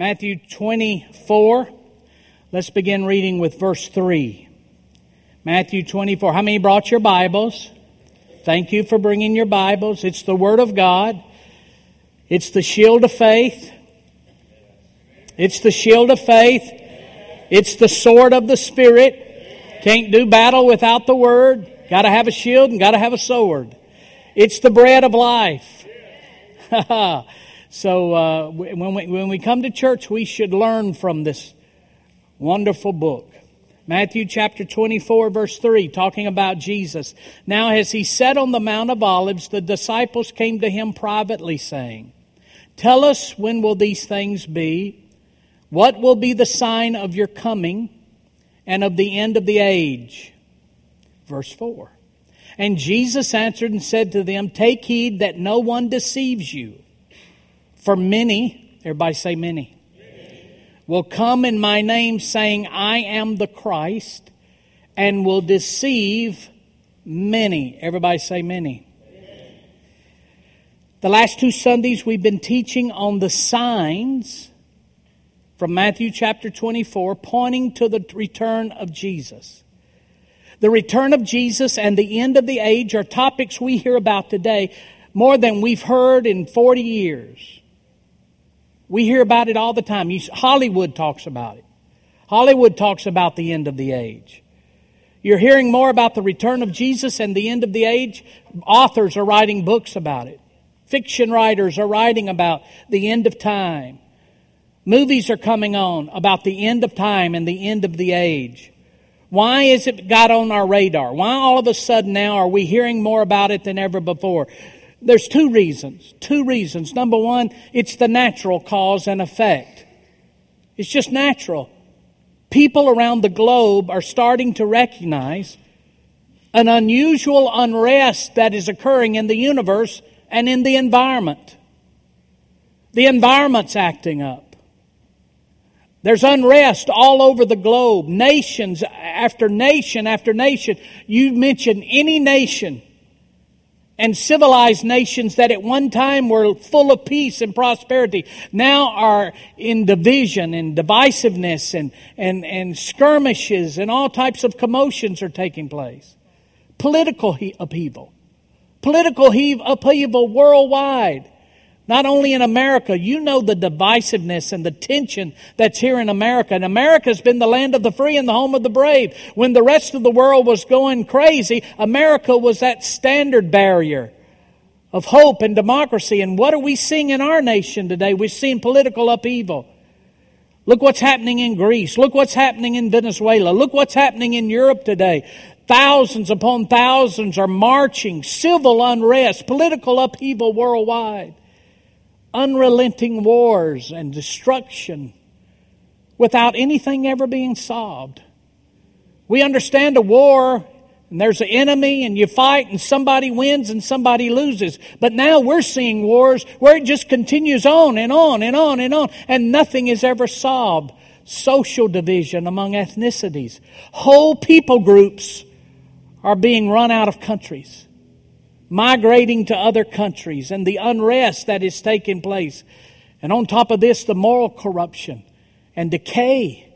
Matthew 24. Let's begin reading with verse 3. Matthew 24. How many brought your Bibles? Thank you for bringing your Bibles. It's the Word of God. It's the shield of faith. It's the shield of faith. It's the sword of the Spirit. Can't do battle without the Word. Got to have a shield and got to have a sword. It's the bread of life. So when we come to church, we should learn from this wonderful book. Matthew chapter 24, verse 3, talking about Jesus. Now as he sat on the Mount of Olives, the disciples came to him privately, saying, "Tell us, when will these things be? What will be the sign of your coming and of the end of the age?" Verse 4. And Jesus answered and said to them, "Take heed that no one deceives you. For many," everybody say many, "will come in my name saying, 'I am the Christ,' and will deceive many." Everybody say many. Amen. The last two Sundays we've been teaching on the signs from Matthew chapter 24 pointing to the return of Jesus. The return of Jesus and the end of the age are topics we hear about today more than we've heard in 40 years. We hear about it all the time. Hollywood talks about it. Hollywood talks about the end of the age. You're hearing more about the return of Jesus and the end of the age. Authors are writing books about it. Fiction writers are writing about the end of time. Movies are coming on about the end of time and the end of the age. Why has it got on our radar? Why all of a sudden now are we hearing more about it than ever before? There's two reasons. Number one, it's the natural cause and effect. It's just natural. People around the globe are starting to recognize an unusual unrest that is occurring in the universe and in the environment. The environment's acting up. There's unrest all over the globe. Nations after nation after nation. You mention any nation and civilized nations that at one time were full of peace and prosperity now are in division and divisiveness and skirmishes and all types of commotions are taking place. Political upheaval worldwide. Not only in America, you know the divisiveness and the tension that's here in America. And America's been the land of the free and the home of the brave. When the rest of the world was going crazy, America was that standard barrier of hope and democracy. And what are we seeing in our nation today? We're seeing political upheaval. Look what's happening in Greece. Look what's happening in Venezuela. Look what's happening in Europe today. Thousands upon thousands are marching. Civil unrest, political upheaval worldwide. Unrelenting wars and destruction without anything ever being solved. We understand a war and there's an enemy and you fight and somebody wins and somebody loses. But now we're seeing wars where it just continues on and on and on and on and nothing is ever solved. Social division among ethnicities. Whole people groups are being run out of countries. Migrating to other countries and the unrest that is taking place. And on top of this, the moral corruption and decay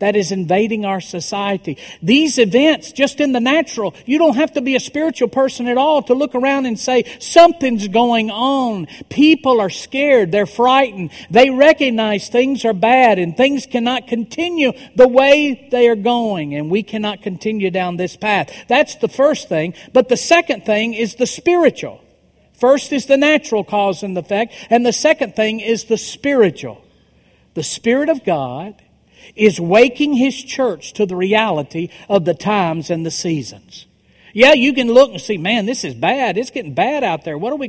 that is invading our society. These events, just in the natural, you don't have to be a spiritual person at all to look around and say, something's going on. People are scared. They're frightened. They recognize things are bad and things cannot continue the way they are going. And we cannot continue down this path. That's the first thing. But the second thing is the spiritual. First is the natural cause and effect. And the second thing is the spiritual. The Spirit of God is waking His church to the reality of the times and the seasons. Yeah, you can look and see, man, this is bad. It's getting bad out there. What are we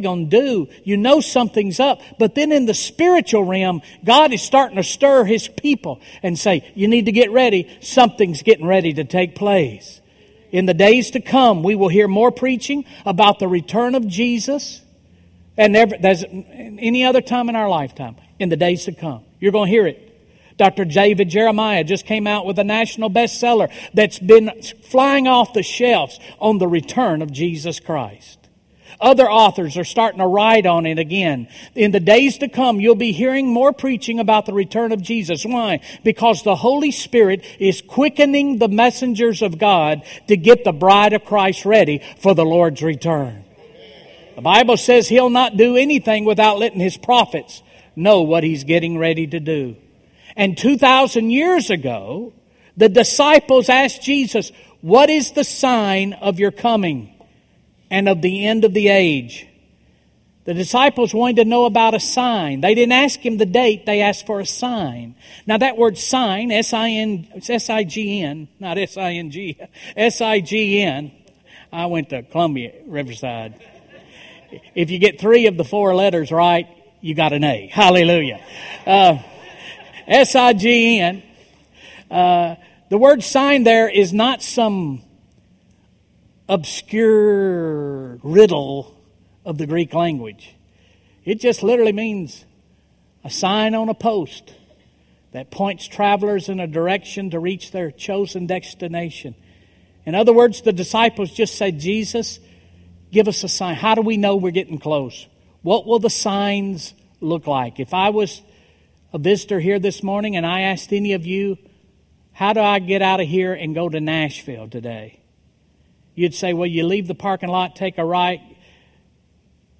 going to do? You know something's up. But then in the spiritual realm, God is starting to stir His people and say, you need to get ready. Something's getting ready to take place. In the days to come, we will hear more preaching about the return of Jesus and any other time in our lifetime. In the days to come, you're going to hear it. Dr. David Jeremiah just came out with a national bestseller that's been flying off the shelves on the return of Jesus Christ. Other authors are starting to write on it again. In the days to come, you'll be hearing more preaching about the return of Jesus. Why? Because the Holy Spirit is quickening the messengers of God to get the bride of Christ ready for the Lord's return. The Bible says He'll not do anything without letting His prophets know what He's getting ready to do. And 2,000 years ago, the disciples asked Jesus, "What is the sign of your coming and of the end of the age?" The disciples wanted to know about a sign. They didn't ask Him the date. They asked for a sign. Now that word sign, S-I-N, it's S-I-G-N, not S-I-N-G, S-I-G-N. I went to Columbia, Riverside. If you get three of the four letters right, you got an A. Hallelujah. S-I-G-N. The word sign there is not some obscure riddle of the Greek language. It just literally means a sign on a post that points travelers in a direction to reach their chosen destination. In other words, the disciples just said, "Jesus, give us a sign. How do we know we're getting close? What will the signs look like?" If I was a visitor here this morning and I asked any of you, "How do I get out of here and go to Nashville today?" you'd say, "Well, you leave the parking lot, take a right.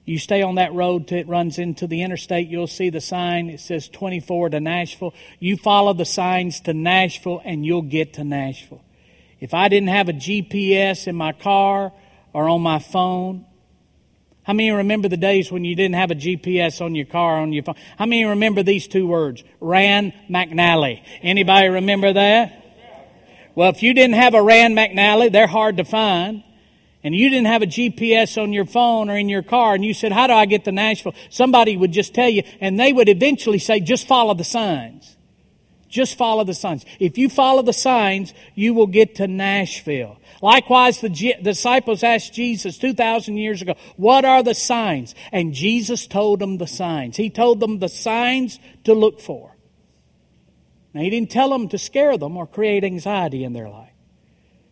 You stay on that road till it runs into the interstate. You'll see the sign. It says 24 to Nashville. You follow the signs to Nashville and you'll get to Nashville." If I didn't have a GPS in my car or on my phone, how many remember the days when you didn't have a GPS on your car, on your phone? How many remember these two words? Rand McNally. Anybody remember that? Well, if you didn't have a Rand McNally, they're hard to find, and you didn't have a GPS on your phone or in your car, and you said, "How do I get to Nashville?" somebody would just tell you, and they would eventually say, "Just follow the signs. Just follow the signs. If you follow the signs, you will get to Nashville." Likewise, the disciples asked Jesus 2,000 years ago, "What are the signs?" And Jesus told them the signs. He told them the signs to look for. Now, He didn't tell them to scare them or create anxiety in their life.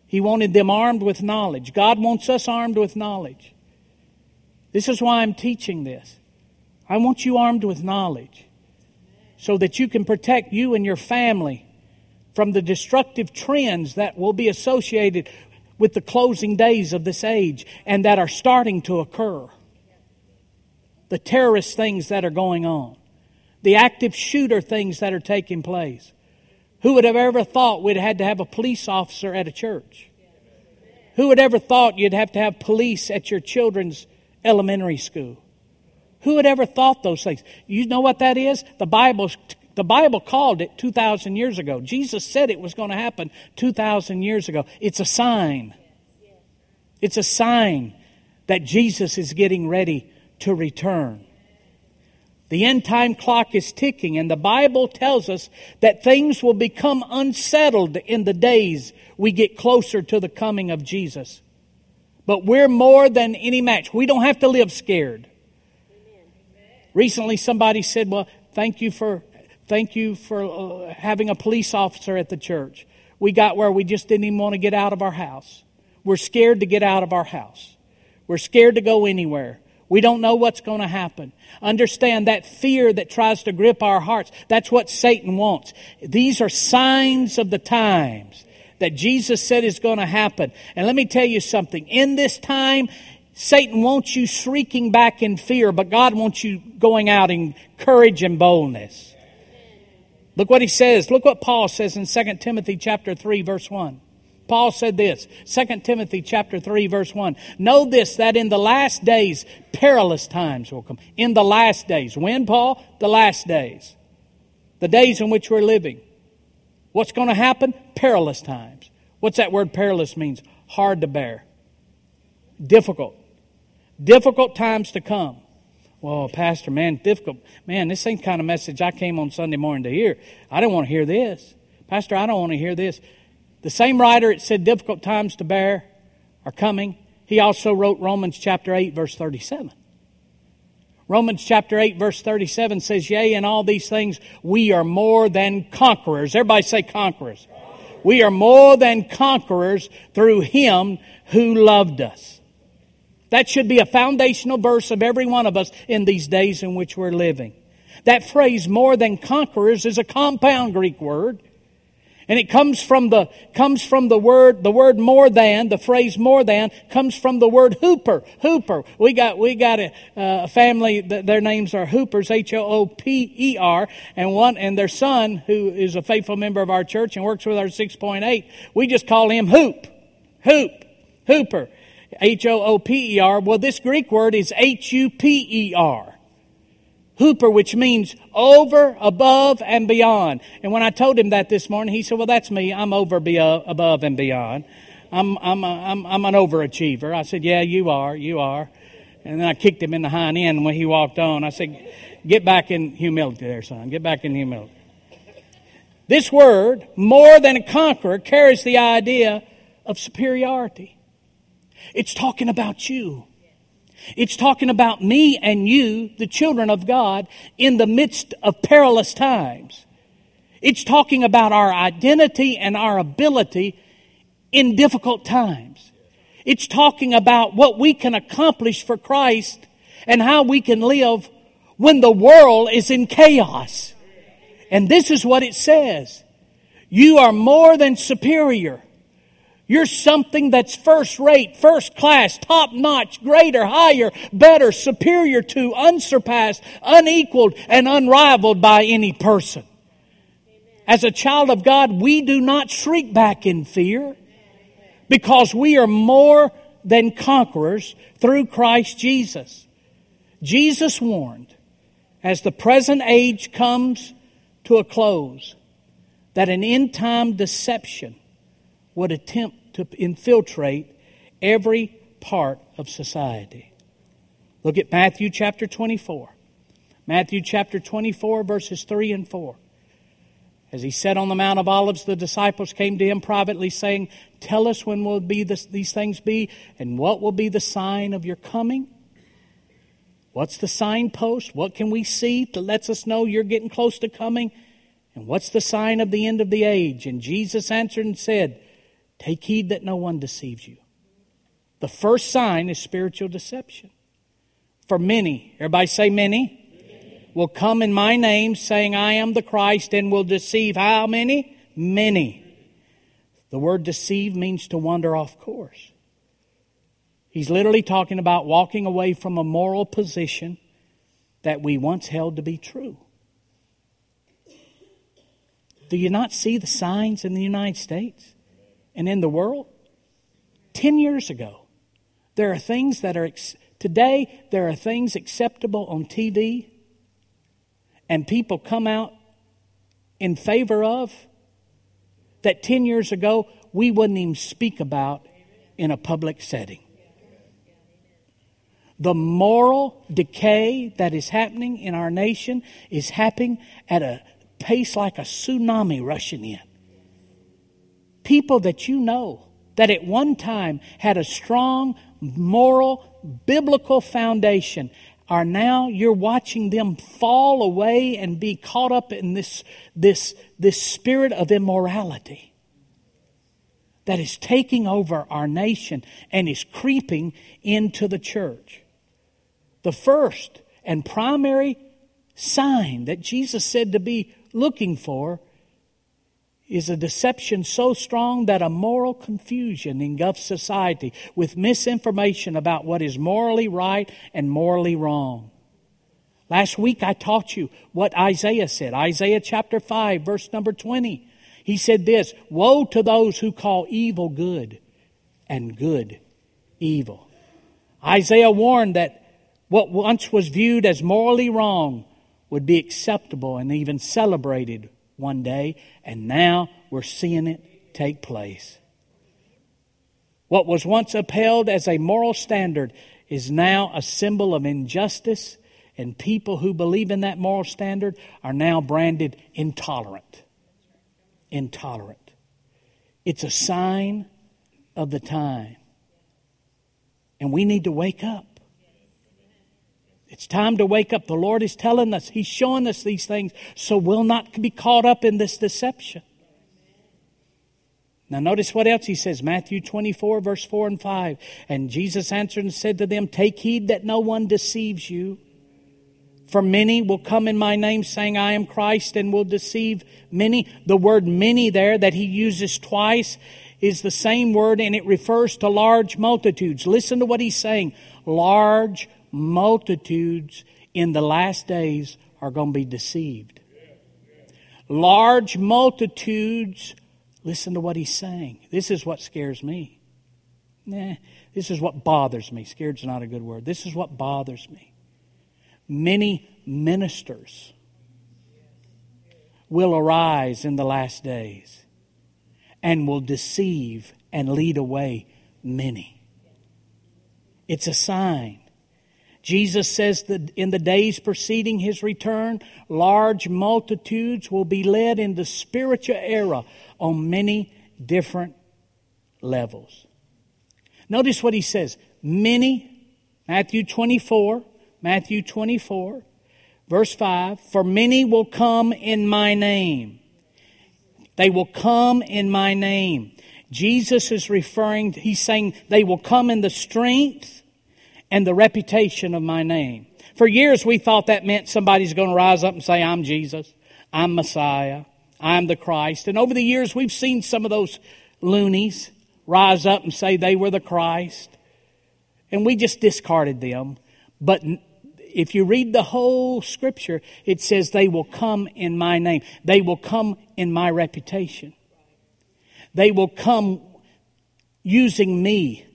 He wanted them armed with knowledge. God wants us armed with knowledge. This is why I'm teaching this. I want you armed with knowledge so that you can protect you and your family from the destructive trends that will be associated with the closing days of this age and that are starting to occur. The terrorist things that are going on. The active shooter things that are taking place. Who would have ever thought we'd had to have a police officer at a church? Who would ever thought you'd have to have police at your children's elementary school? Who would ever thought those things? You know what that is? The Bible called it 2,000 years ago. Jesus said it was going to happen 2,000 years ago. It's a sign. It's a sign that Jesus is getting ready to return. The end time clock is ticking, and the Bible tells us that things will become unsettled in the days we get closer to the coming of Jesus. But we're more than any match. We don't have to live scared. Recently, somebody said, "Well, thank you for having a police officer at the church. We got where we just didn't even want to get out of our house. We're scared to get out of our house. We're scared to go anywhere. We don't know what's going to happen." Understand that fear that tries to grip our hearts, that's what Satan wants. These are signs of the times that Jesus said is going to happen. And let me tell you something. In this time, Satan wants you shrieking back in fear, but God wants you going out in courage and boldness. Look what he says. Look what Paul says in 2 Timothy chapter 3, verse 1. Paul said this, 2 Timothy chapter 3, verse 1. "Know this, that in the last days, perilous times will come." In the last days. When, Paul? The last days. The days in which we're living. What's going to happen? Perilous times. What's that word perilous means? Hard to bear. Difficult. Difficult times to come. Well, Pastor, man, difficult. Man, this ain't the kind of message I came on Sunday morning to hear. I don't want to hear this. Pastor, I don't want to hear this. The same writer that said difficult times to bear are coming, he also wrote Romans chapter 8, verse 37. Romans chapter 8, verse 37 says, "Yea, in all these things we are more than conquerors." Everybody say conquerors. We are more than conquerors through Him who loved us. That should be a foundational verse of every one of us in these days in which we're living. That phrase, more than conquerors, is a compound Greek word. And it comes from the word more than, the phrase more than, comes from the word Hooper. Hooper. We got a family, their names are Hoopers, H-O-O-P-E-R, and their son, who is a faithful member of our church and works with our 6.8, we just call him Hooper. H-O-O-P-E-R. Well, this Greek word is H-U-P-E-R. Hooper, which means over, above, and beyond. And when I told him that this morning, he said, well, that's me. I'm over, above, and beyond. I'm an overachiever. I said, yeah, you are. And then I kicked him in the hind end when he walked on. I said, get back in humility there, son. Get back in humility. This word, more than a conqueror, carries the idea of superiority. It's talking about you. It's talking about me and you, the children of God, in the midst of perilous times. It's talking about our identity and our ability in difficult times. It's talking about what we can accomplish for Christ and how we can live when the world is in chaos. And this is what it says. You are more than superior. You're something that's first rate, first class, top notch, greater, higher, better, superior to, unsurpassed, unequaled, and unrivaled by any person. As a child of God, we do not shrink back in fear because we are more than conquerors through Christ Jesus. Jesus warned, as the present age comes to a close, that an end-time deception would attempt to infiltrate every part of society. Look at Matthew chapter 24. Matthew chapter 24, verses 3 and 4. As he sat on the Mount of Olives, the disciples came to him privately, saying, tell us when will be these things be, and what will be the sign of your coming? What's the signpost? What can we see that lets us know you're getting close to coming? And what's the sign of the end of the age? And Jesus answered and said, take heed that no one deceives you. The first sign is spiritual deception. For many, everybody say many, will come in my name saying I am the Christ and will deceive how many? Many. The word deceive means to wander off course. He's literally talking about walking away from a moral position that we once held to be true. Do you not see the signs in the United States? And in the world, 10 years ago, there are things that are, today, there are things acceptable on TV and people come out in favor of that 10 years ago we wouldn't even speak about in a public setting. The moral decay that is happening in our nation is happening at a pace like a tsunami rushing in. People that you know that at one time had a strong, moral, biblical foundation are now, you're watching them fall away and be caught up in this spirit of immorality that is taking over our nation and is creeping into the church. The first and primary sign that Jesus said to be looking for is a deception so strong that a moral confusion engulfs society with misinformation about what is morally right and morally wrong. Last week I taught you what Isaiah said. Isaiah chapter 5, verse number 20. He said this, woe to those who call evil good and good evil. Isaiah warned that what once was viewed as morally wrong would be acceptable and even celebrated one day, and now we're seeing it take place. What was once upheld as a moral standard is now a symbol of injustice, and people who believe in that moral standard are now branded intolerant. Intolerant. It's a sign of the time. And we need to wake up. It's time to wake up. The Lord is telling us. He's showing us these things so we'll not be caught up in this deception. Now notice what else he says. Matthew 24, verse 4 and 5. And Jesus answered and said to them, take heed that no one deceives you. For many will come in my name saying, I am Christ, and will deceive many. The word many there that he uses twice is the same word, and it refers to large multitudes. Listen to what he's saying. Large multitudes in the last days are going to be deceived. Large multitudes. Listen to what he's saying. This is what scares me. This is what bothers me. Scared's not a good word. This is what bothers me. Many ministers will arise in the last days and will deceive and lead away many. It's a sign. Jesus says that in the days preceding his return, large multitudes will be led into spiritual error on many different levels. Notice what he says. Many, Matthew 24, verse 5, for many will come in my name. They will come in my name. Jesus is referring, he's saying they will come in the strength and the reputation of my name. For years we thought that meant somebody's going to rise up and say, I'm Jesus, I'm Messiah, I'm the Christ. And over the years we've seen some of those loonies rise up and say they were the Christ. And we just discarded them. But if you read the whole scripture, it says they will come in my name. They will come in my reputation. They will come using me.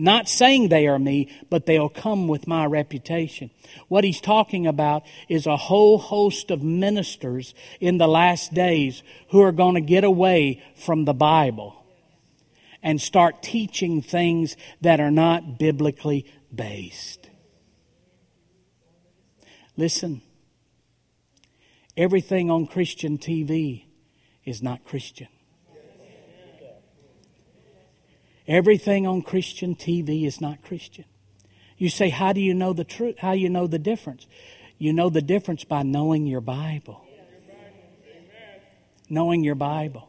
Not saying they are me, but they'll come with my reputation. What he's talking about is a whole host of ministers in the last days who are going to get away from the Bible and start teaching things that are not biblically based. Listen, everything on Christian TV is not Christian. Everything on Christian TV is not Christian. You say, how do you know the truth? How do you know the difference? You know the difference by knowing your Bible. Amen. Knowing your Bible.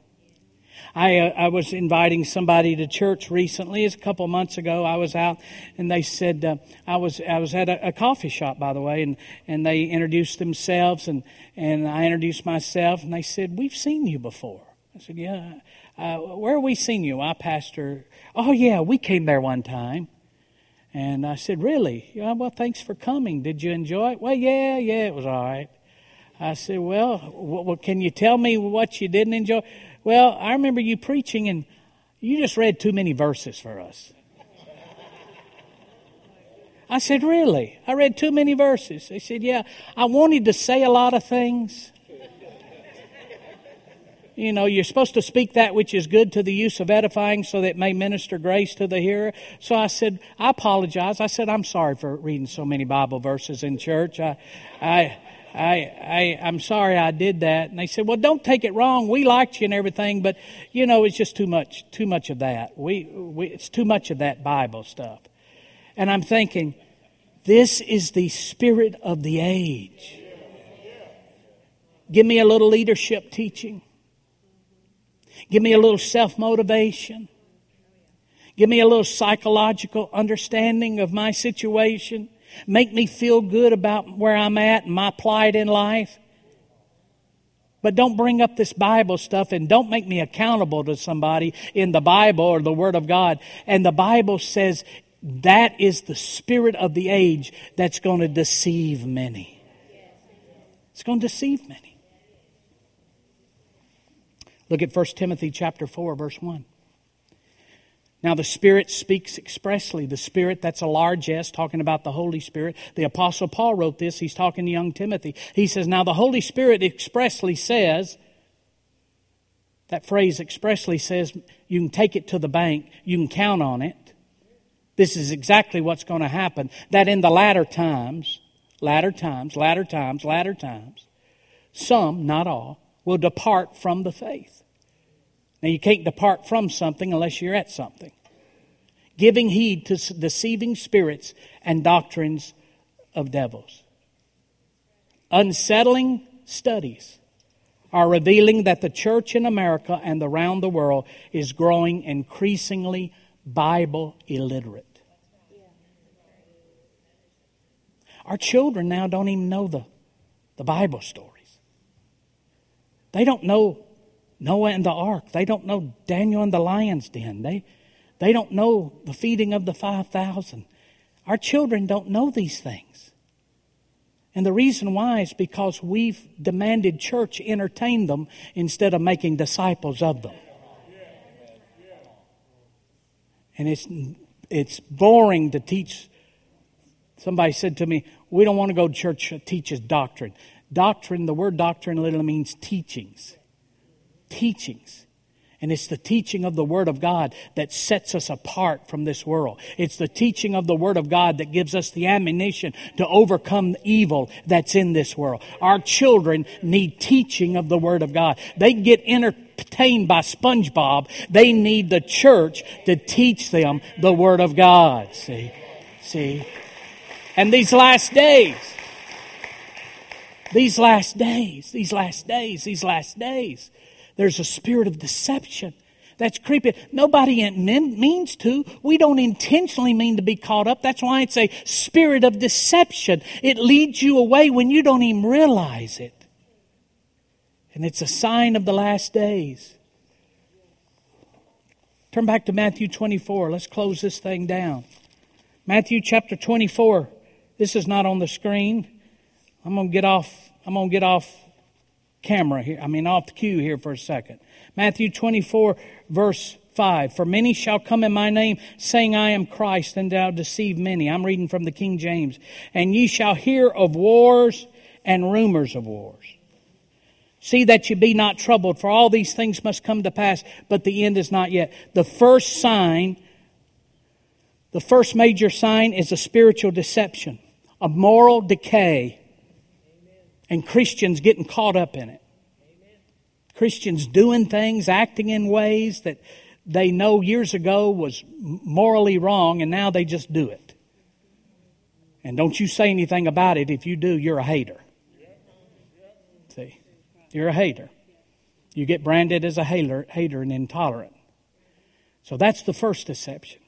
I was inviting somebody to church recently. It's a couple months ago. I was out, and they said I was at a coffee shop, by the way, and they introduced themselves, and I introduced myself, and they said, we've seen you before. I said, yeah. Where have we seen you? I pastor. Oh, yeah, we came there one time. And I said, really? Yeah, well, thanks for coming. Did you enjoy it? Well, yeah, it was all right. I said, well, can you tell me what you didn't enjoy? Well, I remember you preaching, and you just read too many verses for us. I said, really? I read too many verses. They said, yeah, I wanted to say a lot of things. You know, you're supposed to speak that which is good to the use of edifying so that it may minister grace to the hearer. So I said, I apologize. I said, I'm sorry for reading so many Bible verses in church. I'm sorry I did that. And they said, well, don't take it wrong. We liked you and everything, but, you know, it's just too much of that. It's too much of that Bible stuff. And I'm thinking, this is the spirit of the age. Give me a little leadership teaching. Give me a little self-motivation. Give me a little psychological understanding of my situation. Make me feel good about where I'm at and my plight in life. But don't bring up this Bible stuff, and don't make me accountable to somebody in the Bible or the Word of God. And the Bible says that is the spirit of the age that's going to deceive many. It's going to deceive many. Look at 1 Timothy chapter 4, verse 1. Now the Spirit speaks expressly. The Spirit, that's a large S, talking about the Holy Spirit. The Apostle Paul wrote this. He's talking to young Timothy. He says, now the Holy Spirit expressly says, that phrase expressly says, you can take it to the bank. You can count on it. This is exactly what's going to happen. That in the latter times, some, not all, will depart from the faith. Now, you can't depart from something unless you're at something. Giving heed to deceiving spirits and doctrines of devils. Unsettling studies are revealing that the church in America and around the world is growing increasingly Bible illiterate. Our children now don't even know the Bible stories. They don't know Noah and the ark. They don't know Daniel and the lion's den. They don't know the feeding of the 5,000. Our children don't know these things. And the reason why is because we've demanded church entertain them instead of making disciples of them. And it's boring to teach. Somebody said to me, we don't want to go to church that teaches doctrine. Doctrine, the word doctrine literally means teachings. Teachings. And it's the teaching of the Word of God that sets us apart from this world. It's the teaching of the Word of God that gives us the ammunition to overcome the evil that's in this world. Our children need teaching of the Word of God. They get entertained by SpongeBob. They need the church to teach them the Word of God. See? And these last days, there's a spirit of deception that's creeping. Nobody means to. We don't intentionally mean to be caught up. That's why it's a spirit of deception. It leads you away when you don't even realize it. And it's a sign of the last days. Turn back to Matthew 24. Let's close this thing down. Matthew chapter 24. This is not on the screen. I'm going to get off camera here. Off the cue here for a second. Matthew 24 verse 5. For many shall come in my name, saying I am Christ, and shall deceive many. I'm reading from the King James. And ye shall hear of wars and rumors of wars. See that ye be not troubled, for all these things must come to pass, but the end is not yet. The first major sign is a spiritual deception, a moral decay. And Christians getting caught up in it. Amen. Christians doing things, acting in ways that they know years ago was morally wrong, and now they just do it. And don't you say anything about it. If you do, you're a hater. See? You're a hater. You get branded as a hater and intolerant. So that's the first deception.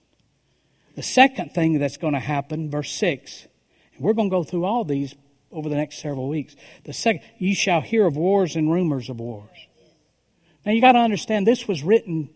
The second thing that's going to happen, verse 6, and we're going to go through all these over the next several weeks. The second, you shall hear of wars and rumors of wars. Now you got to understand, this was written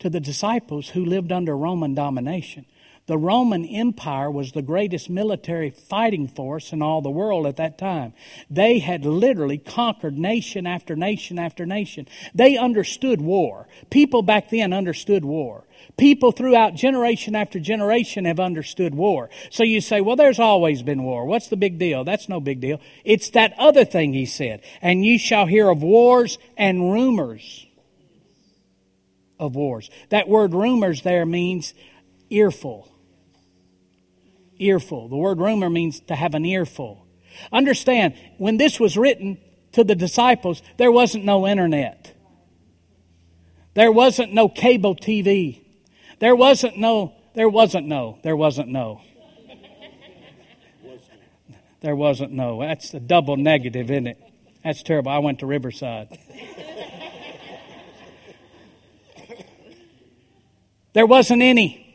to the disciples who lived under Roman domination. The Roman Empire was the greatest military fighting force in all the world at that time. They had literally conquered nation after nation after nation. They understood war. People back then understood war. People throughout generation after generation have understood war. So you say, well, there's always been war. What's the big deal? That's no big deal. It's that other thing he said. And you shall hear of wars and rumors of wars. That word rumors there means earful. Earful. The word rumor means to have an earful. Understand, when this was written to the disciples, there wasn't no internet. There wasn't no cable TV. There wasn't no. That's a double negative, isn't it? That's terrible. I went to Riverside. There wasn't any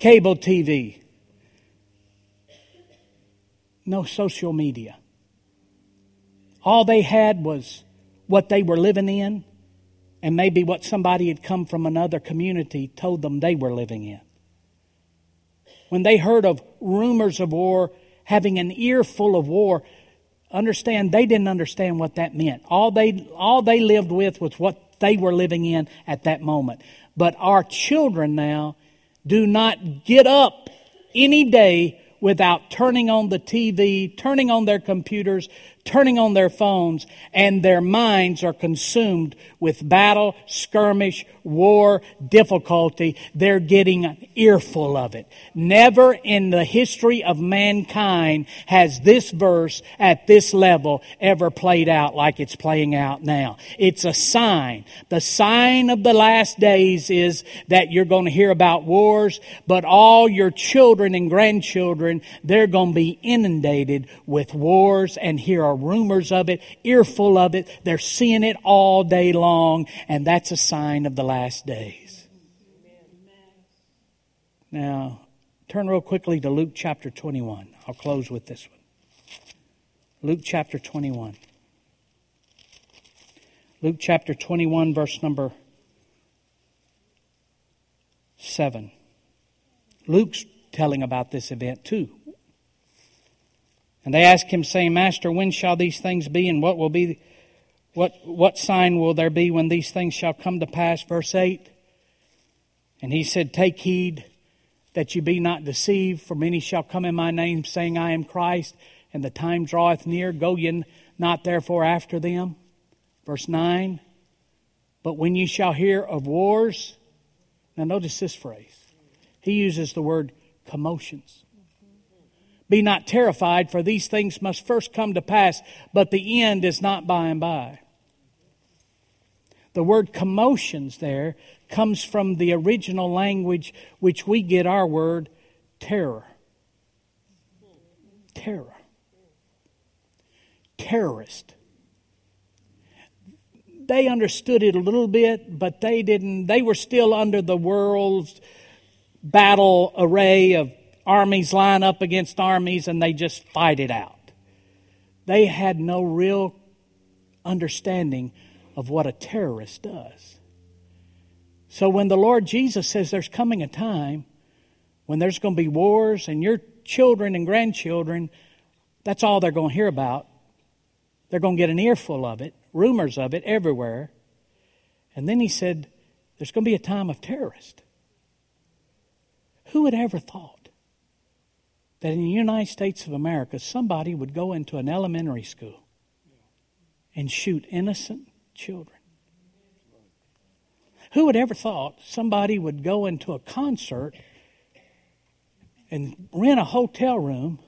cable TV. No social media. All they had was what they were living in, and maybe what somebody had come from another community told them they were living in. When they heard of rumors of war, having an earful of war, understand, they didn't understand what that meant. All they lived with was what they were living in at that moment. But our children now do not get up any day without turning on the TV, turning on their computers, turning on their phones, and their minds are consumed with battle, skirmish, war, difficulty. They're getting an earful of it. Never in the history of mankind has this verse at this level ever played out like it's playing out now. It's a sign. The sign of the last days is that you're going to hear about wars, but all your children and grandchildren, they're going to be inundated with wars and hear a are rumors of it, earful of it. They're seeing it all day long, and that's a sign of the last days. Now, turn real quickly to Luke chapter 21. I'll close with this one. Luke chapter 21. Luke chapter 21, verse number 7. Luke's telling about this event too. And they asked him, saying, Master, when shall these things be, and what will be, what sign will there be when these things shall come to pass? Verse 8. And he said, Take heed that ye be not deceived, for many shall come in my name, saying, I am Christ, and the time draweth near. Go ye not therefore after them. Verse 9, but when you shall hear of wars, now notice this phrase. He uses the word commotions. Be not terrified, for these things must first come to pass, but the end is not by and by. The word commotions there comes from the original language which we get our word terror. Terror. Terrorist. They understood it a little bit, but they didn't. They were still under the world's battle array of armies line up against armies, and they just fight it out. They had no real understanding of what a terrorist does. So when the Lord Jesus says there's coming a time when there's going to be wars, and your children and grandchildren, that's all they're going to hear about. They're going to get an earful of it, rumors of it everywhere. And then he said, there's going to be a time of terrorists. Who had ever thought that in the United States of America, somebody would go into an elementary school and shoot innocent children? Who had ever thought somebody would go into a concert and rent a hotel room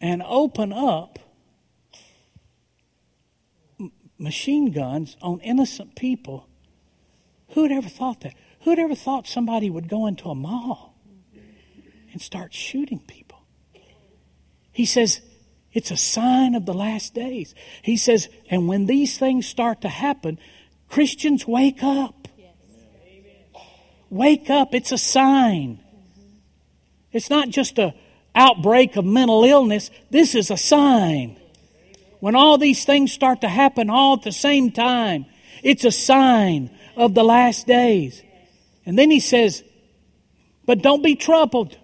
and open up machine guns on innocent people? Who had ever thought that? Who had ever thought somebody would go into a mall and start shooting people? He says, it's a sign of the last days. He says, and when these things start to happen, Christians, wake up. Yes. Wake up. It's a sign. Mm-hmm. It's not just an outbreak of mental illness. This is a sign. When all these things start to happen all at the same time, it's a sign of the last days. And then he says, but don't be troubled.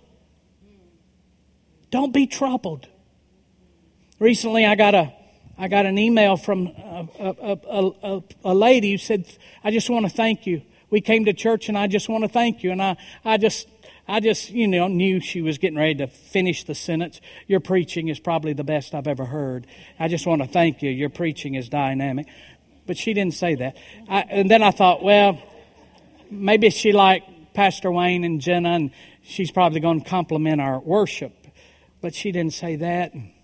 Don't be troubled. Recently, I got an email from a lady who said, I just want to thank you. We came to church and I just want to thank you. And I just knew she was getting ready to finish the sentence. Your preaching is probably the best I've ever heard. I just want to thank you. Your preaching is dynamic. But she didn't say that. And then I thought, well, maybe she liked Pastor Wayne and Jenna, and she's probably going to compliment our worship. But she didn't say that. And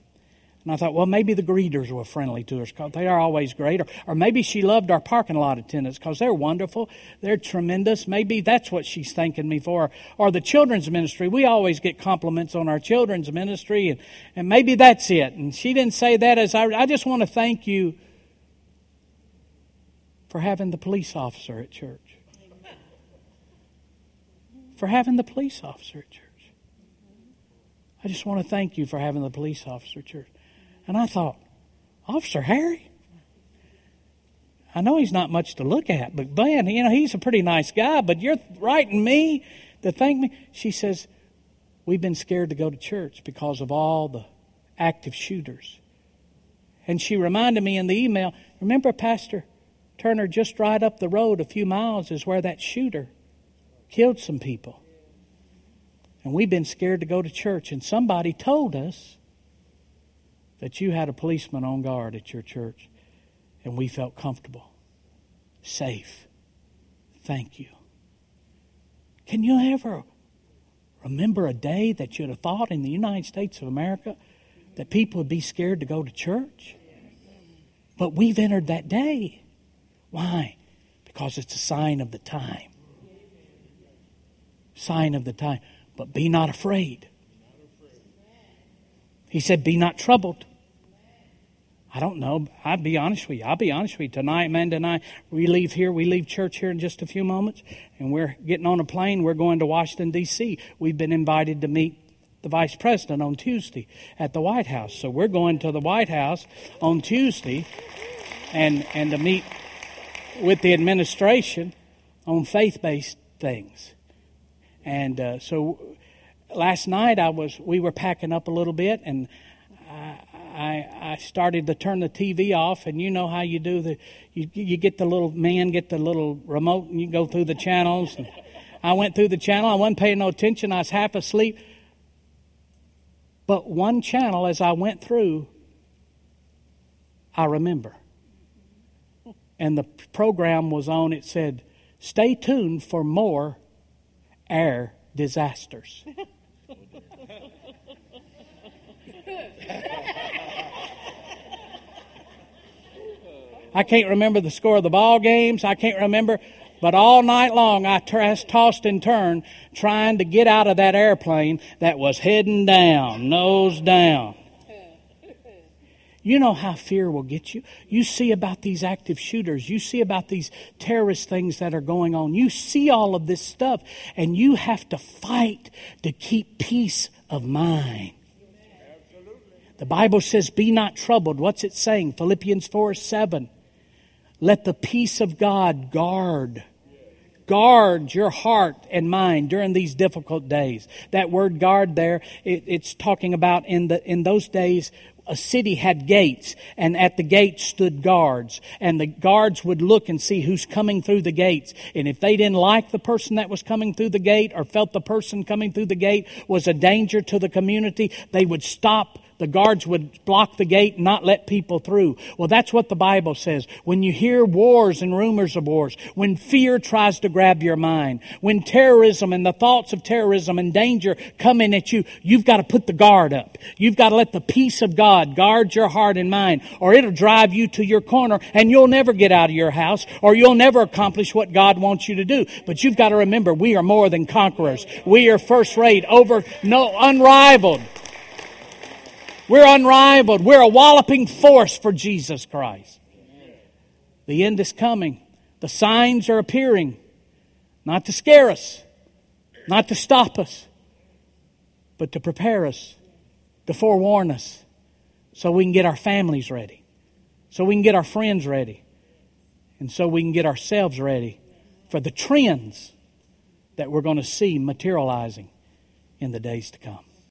I thought, well, maybe the greeters were friendly to us because they are always great. Or maybe she loved our parking lot attendants because they're wonderful. They're tremendous. Maybe that's what she's thanking me for. Or the children's ministry. We always get compliments on our children's ministry. And maybe that's it. And she didn't say that. I just want to thank you for having the police officer at church. For having the police officer at church. I just want to thank you for having the police officer at church. And I thought, Officer Harry? I know he's not much to look at, but man, he's a pretty nice guy, but you're writing me to thank me? She says, we've been scared to go to church because of all the active shooters. And she reminded me in the email, remember Pastor Turner, just right up the road a few miles is where that shooter killed some people. And we've been scared to go to church. And somebody told us that you had a policeman on guard at your church, and we felt comfortable, safe. Thank you. Can you ever remember a day that you'd have thought in the United States of America that people would be scared to go to church? But we've entered that day. Why? Because it's a sign of the time. Sign of the time. But be not afraid. He said, be not troubled. I don't know. I'll be honest with you. Tonight, Amanda and I, we leave here. We leave church here in just a few moments. And we're getting on a plane. We're going to Washington, D.C. We've been invited to meet the Vice President on Tuesday at the White House. So we're going to the White House on Tuesday and to meet with the administration on faith-based things. And so last night we were packing up a little bit, and I started to turn the TV off, and you know how you do you get the little remote, and you go through the channels. And I went through the channel. I wasn't paying no attention. I was half asleep. But one channel, as I went through, I remember. And the program was on. It said, "Stay tuned for more air disasters." I can't remember the score of the ball games. I can't remember. But all night long, I tossed and turned trying to get out of that airplane that was heading down, nose down. You know how fear will get you. You see about these active shooters. You see about these terrorist things that are going on. You see all of this stuff, and you have to fight to keep peace of mind. The Bible says, be not troubled. What's it saying? Philippians 4:7. Let the peace of God guard your heart and mind during these difficult days. That word guard there, it's talking about in those days, a city had gates, and at the gates stood guards. And the guards would look and see who's coming through the gates. And if they didn't like the person that was coming through the gate or felt the person coming through the gate was a danger to the community, they would stop. The guards would block the gate and not let people through. Well, that's what the Bible says. When you hear wars and rumors of wars, when fear tries to grab your mind, when terrorism and the thoughts of terrorism and danger come in at you, you've got to put the guard up. You've got to let the peace of God guard your heart and mind, or it'll drive you to your corner and you'll never get out of your house, or you'll never accomplish what God wants you to do. But you've got to remember, we are more than conquerors. We are first-rate, unrivaled. We're unrivaled. We're a walloping force for Jesus Christ. Amen. The end is coming. The signs are appearing. Not to scare us. Not to stop us. But to prepare us. To forewarn us. So we can get our families ready. So we can get our friends ready. And so we can get ourselves ready for the trends that we're going to see materializing in the days to come.